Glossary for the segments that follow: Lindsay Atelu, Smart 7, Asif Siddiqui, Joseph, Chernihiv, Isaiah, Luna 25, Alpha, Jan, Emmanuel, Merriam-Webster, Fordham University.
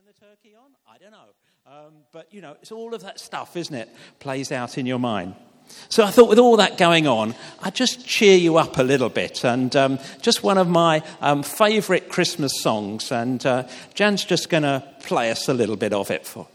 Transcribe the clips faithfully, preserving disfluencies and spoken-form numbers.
turn the turkey on? I don't know. Um, but, you know, it's all of that stuff, isn't it? Plays out in your mind. So I thought with all that going on, I'd just cheer you up a little bit. And um, just one of my um, favourite Christmas songs. And uh, Jan's just going to play us a little bit of it for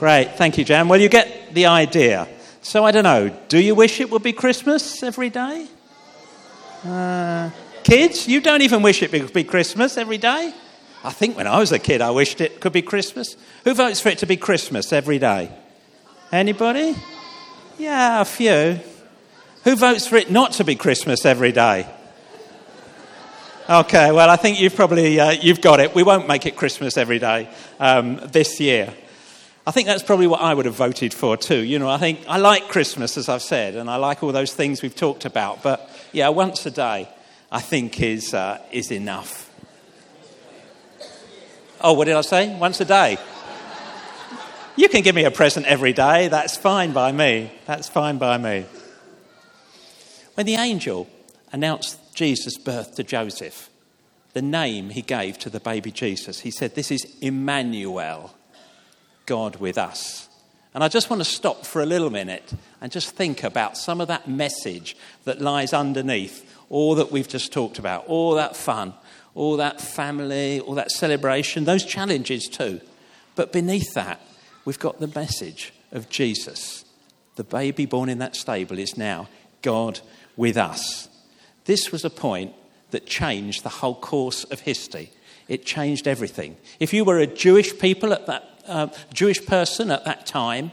Great, thank you, Jan. Well, you get the idea. So, I don't know, do you wish it would be Christmas every day? Uh, kids, you don't even wish it would be Christmas every day? I think when I was a kid, I wished it could be Christmas. Who votes for it to be Christmas every day? Anybody? Yeah, a few. Who votes for it not to be Christmas every day? Okay, well, I think you've probably, uh, you've got it. We won't make it Christmas every day um, this year. I think that's probably what I would have voted for too. You know, I think I like Christmas, as I've said, and I like all those things we've talked about. But yeah, once a day, I think is uh, is enough. Oh, what did I say? Once a day. You can give me a present every day. That's fine by me. That's fine by me. When the angel announced Jesus' birth to Joseph, the name he gave to the baby Jesus, he said, "This is Emmanuel, God with us." And I just want to stop for a little minute and just think about some of that message that lies underneath all that we've just talked about, all that fun, all that family, all that celebration, those challenges too. But beneath that, we've got the message of Jesus. The baby born in that stable is now God with us. This was a point that changed the whole course of history. It changed everything. If you were a Jewish people at that Uh, Jewish person at that time,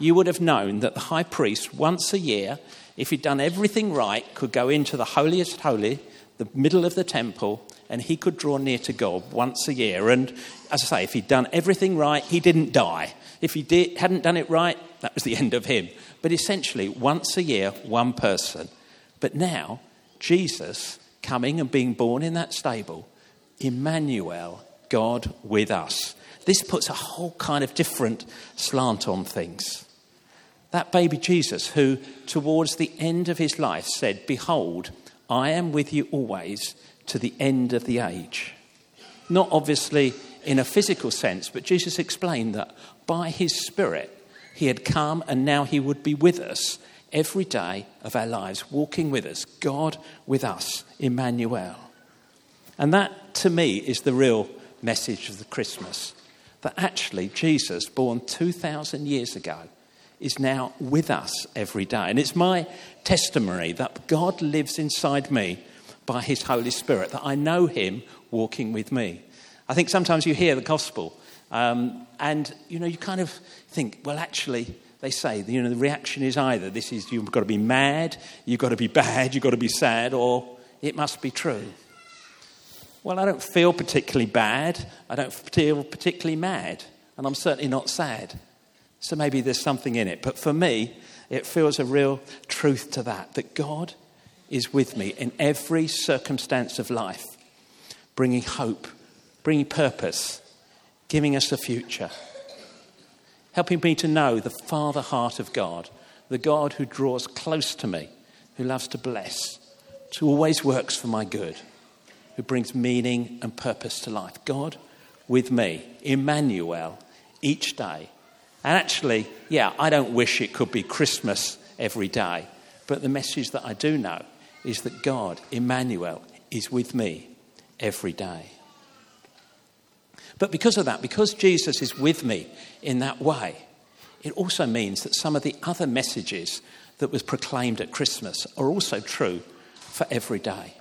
you would have known that the high priest once a year, if he'd done everything right, could go into the holiest holy, the middle of the temple, and he could draw near to God once a year. And as I say, if he'd done everything right, he didn't die. If he did, hadn't done it right, that was the end of him. But essentially, once a year, one person. But now, Jesus coming and being born in that stable, Emmanuel, God with us. This puts a whole kind of different slant on things. That baby Jesus, who towards the end of his life said, "Behold, I am with you always to the end of the age." Not obviously in a physical sense, but Jesus explained that by his Spirit, he had come and now he would be with us every day of our lives, walking with us, God with us, Emmanuel. And that, to me, is the real message of the Christmas. That actually Jesus, born two thousand years ago, is now with us every day. And it's my testimony that God lives inside me by his Holy Spirit, that I know him walking with me. I think sometimes you hear the gospel um, and, you know, you kind of think, well, actually, they say, you know, the reaction is either this is you've got to be mad, you've got to be bad, you've got to be sad, or it must be true. Well, I don't feel particularly bad, I don't feel particularly mad, and I'm certainly not sad. So maybe there's something in it. But for me, it feels a real truth to that, that God is with me in every circumstance of life, bringing hope, bringing purpose, giving us a future, helping me to know the Father heart of God, the God who draws close to me, who loves to bless, who always works for my good, who brings meaning and purpose to life. God with me, Emmanuel, each day. And actually, yeah, I don't wish it could be Christmas every day, but the message that I do know is that God, Emmanuel, is with me every day. But because of that, because Jesus is with me in that way, it also means that some of the other messages that was proclaimed at Christmas are also true for every day.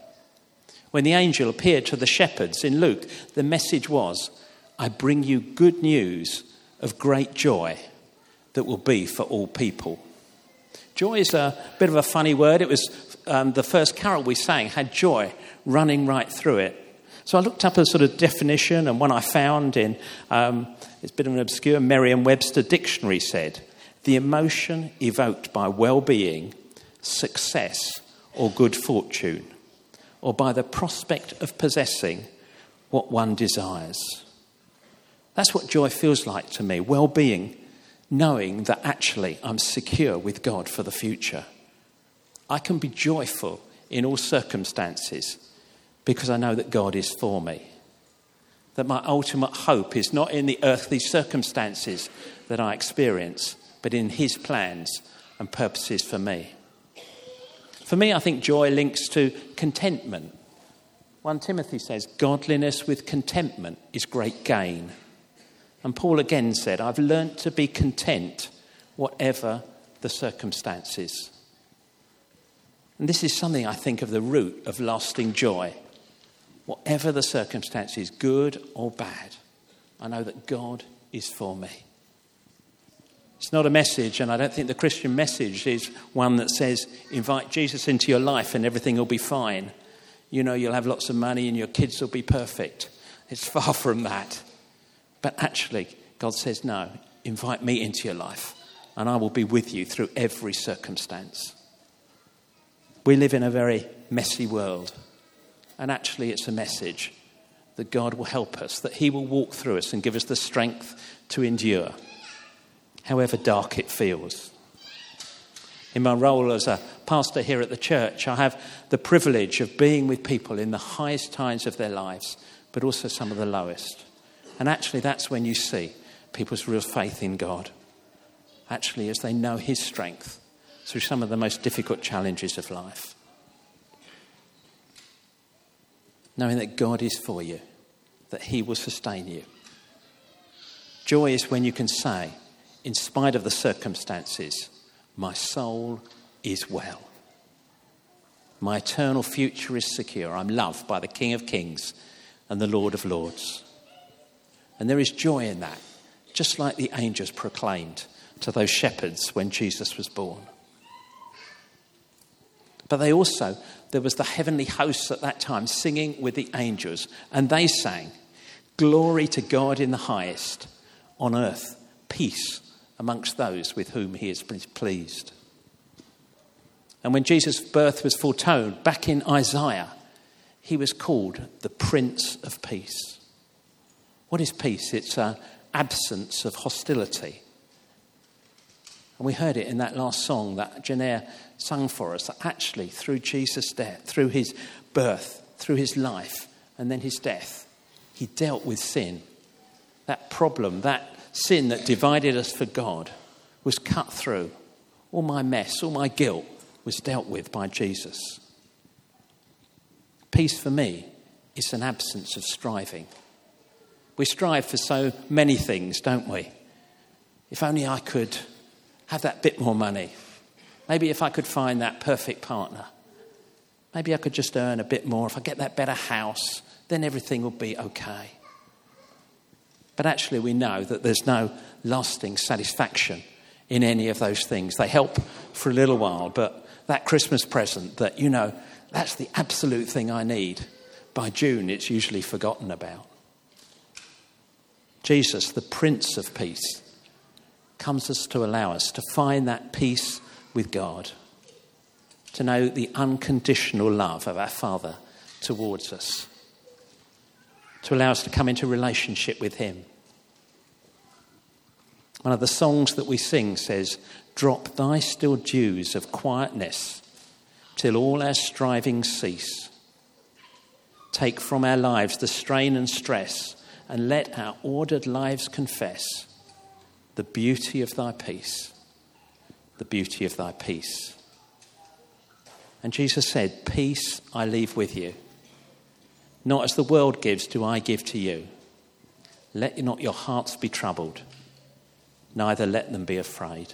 When the angel appeared to the shepherds in Luke, the message was, "I bring you good news of great joy that will be for all people." Joy is a bit of a funny word. It was um, the first carol we sang had joy running right through it. So I looked up a sort of definition, and one I found in, um, it's a bit of an obscure Merriam-Webster dictionary, said, the emotion evoked by well-being, success or good fortune, or by the prospect of possessing what one desires. That's what joy feels like to me, well-being, knowing that actually I'm secure with God for the future. I can be joyful in all circumstances because I know that God is for me, that my ultimate hope is not in the earthly circumstances that I experience, but in his plans and purposes for me. For me, I think joy links to contentment. First Timothy says, godliness with contentment is great gain. And Paul again said, I've learnt to be content whatever the circumstances. And this is something I think of the root of lasting joy. Whatever the circumstances, good or bad, I know that God is for me. It's not a message, and I don't think the Christian message is one that says, invite Jesus into your life and everything will be fine. You know, you'll have lots of money and your kids will be perfect. It's far from that. But actually, God says, no, invite me into your life and I will be with you through every circumstance. We live in a very messy world, and actually it's a message that God will help us, that he will walk through us and give us the strength to endure, however dark it feels. In my role as a pastor here at the church, I have the privilege of being with people in the highest times of their lives, but also some of the lowest. And actually, that's when you see people's real faith in God. Actually, as they know his strength through some of the most difficult challenges of life. Knowing that God is for you, that he will sustain you. Joy is when you can say, in spite of the circumstances, my soul is well. My eternal future is secure. I'm loved by the King of Kings and the Lord of Lords. And there is joy in that, just like the angels proclaimed to those shepherds when Jesus was born. But they also, there was the heavenly hosts at that time singing with the angels, and they sang, glory to God in the highest, on earth, peace amongst those with whom he is pleased. And when Jesus' birth was foretold back in Isaiah, he was called the Prince of Peace. What is peace? It's an absence of hostility. And we heard it in that last song that Janair sung for us, that actually through Jesus' death, through his birth, through his life, and then his death, he dealt with sin. That problem, that sin that divided us for God was cut through. All my mess, all my guilt was dealt with by Jesus. Peace for me is an absence of striving. We strive for so many things, don't we? If only I could have that bit more money. Maybe if I could find that perfect partner. Maybe I could just earn a bit more. If I get that better house, then everything will be okay. But actually we know that there's no lasting satisfaction in any of those things. They help for a little while, but that Christmas present that, you know, that's the absolute thing I need, by June it's usually forgotten about. Jesus, the Prince of Peace, comes us to allow us to find that peace with God, to know the unconditional love of our Father towards us, to allow us to come into relationship with him. One of the songs that we sing says, drop thy still dews of quietness till all our strivings cease. Take from our lives the strain and stress and let our ordered lives confess the beauty of thy peace, the beauty of thy peace. And Jesus said, peace I leave with you. Not as the world gives, do I give to you. Let not your hearts be troubled, neither let them be afraid.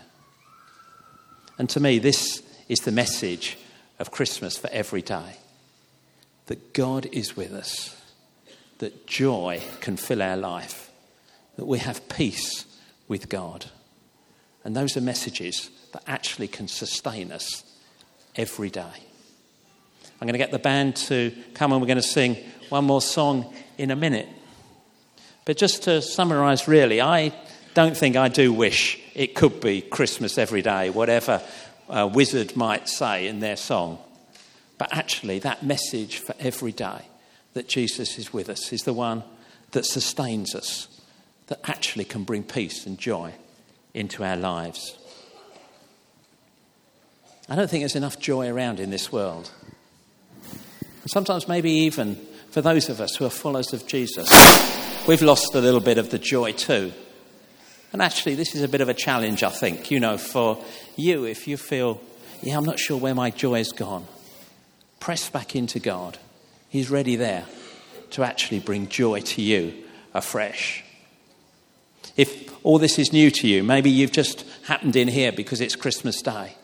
And to me, this is the message of Christmas for every day. That God is with us, that joy can fill our life, that we have peace with God. And those are messages that actually can sustain us every day. I'm going to get the band to come and we're going to sing one more song in a minute. But just to summarise, really, I don't think I do wish it could be Christmas every day, whatever a wizard might say in their song. But actually, that message for every day, that Jesus is with us, is the one that sustains us, that actually can bring peace and joy into our lives. I don't think there's enough joy around in this world. And sometimes maybe even for those of us who are followers of Jesus, we've lost a little bit of the joy too. And actually, this is a bit of a challenge, I think, you know, for you, if you feel, yeah, I'm not sure where my joy has gone. Press back into God. He's ready there to actually bring joy to you afresh. If all this is new to you, maybe you've just happened in here because it's Christmas Day.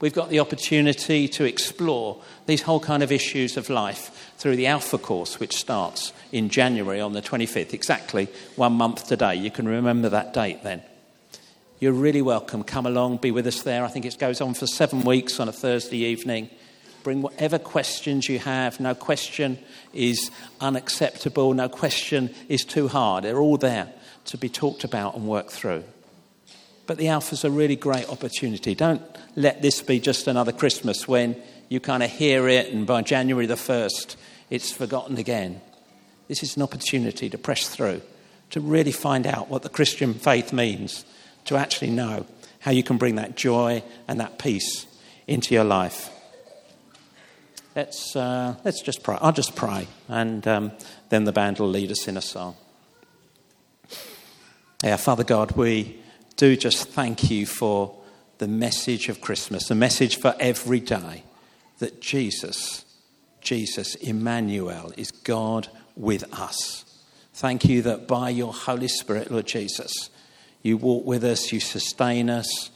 We've got the opportunity to explore these whole kind of issues of life through the Alpha course, which starts in January on the twenty-fifth, exactly one month today. You can remember that date then. You're really welcome. Come along, be with us there. I think it goes on for seven weeks on a Thursday evening. Bring whatever questions you have. No question is unacceptable. No question is too hard. They're all there to be talked about and worked through. But the Alpha's a really great opportunity. Don't let this be just another Christmas when you kind of hear it and by January the first, it's forgotten again. This is an opportunity to press through, to really find out what the Christian faith means, to actually know how you can bring that joy and that peace into your life. Let's, uh, let's just pray. I'll just pray, and um, then the band will lead us in a song. Yeah, Father God, we do just thank you for the message of Christmas, the message for every day that Jesus, Jesus, Emmanuel, is God with us. Thank you that by your Holy Spirit, Lord Jesus, you walk with us, you sustain us,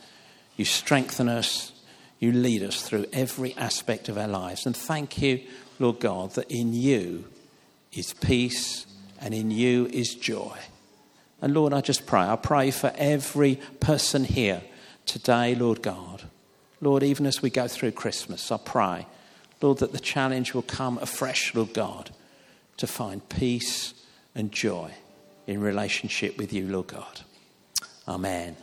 you strengthen us, you lead us through every aspect of our lives. And thank you, Lord God, that in you is peace and in you is joy. And Lord, I just pray. I pray for every person here today, Lord God. Lord, even as we go through Christmas, I pray, Lord, that the challenge will come afresh, Lord God, to find peace and joy in relationship with you, Lord God. Amen.